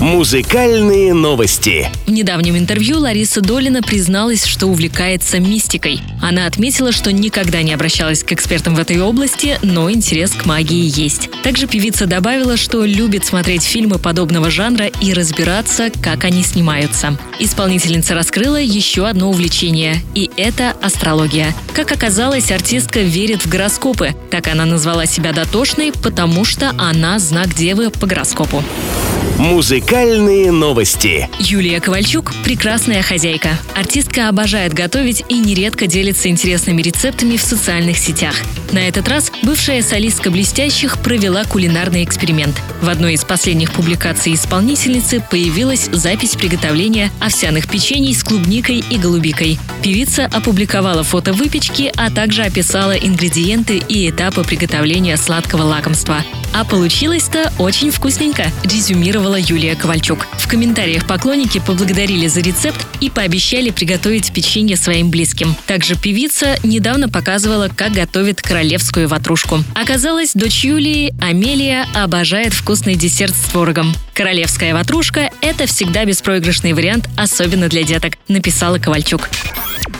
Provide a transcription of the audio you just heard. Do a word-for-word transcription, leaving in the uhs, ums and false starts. Музыкальные новости. В недавнем интервью Лариса Долина призналась, что увлекается мистикой. Она отметила, что никогда не обращалась к экспертам в этой области, но интерес к магии есть. Также певица добавила, что любит смотреть фильмы подобного жанра и разбираться, как они снимаются. Исполнительница раскрыла еще одно увлечение, и это астрология. Как оказалось, артистка верит в гороскопы. Так она назвала себя дотошной, потому что она знак Девы по гороскопу. Музыкальные новости. Юлия Ковальчук – прекрасная хозяйка. Артистка обожает готовить и нередко делится интересными рецептами в социальных сетях. На этот раз бывшая солистка «Блестящих» провела кулинарный эксперимент. В одной из последних публикаций исполнительницы появилась запись приготовления овсяных печений с клубникой и голубикой. Певица опубликовала фото выпечки, а также описала ингредиенты и этапы приготовления сладкого лакомства. А получилось-то очень вкусненько, резюмировала Юлия Ковальчук. В комментариях поклонники поблагодарили за рецепт и пообещали приготовить печенье своим близким. Также певица недавно показывала, как готовит королевскую ватрушку. Оказалось, дочь Юлии, Амелия, обожает вкусный десерт с творогом. «Королевская ватрушка – это всегда беспроигрышный вариант, особенно для деток», написала Ковальчук.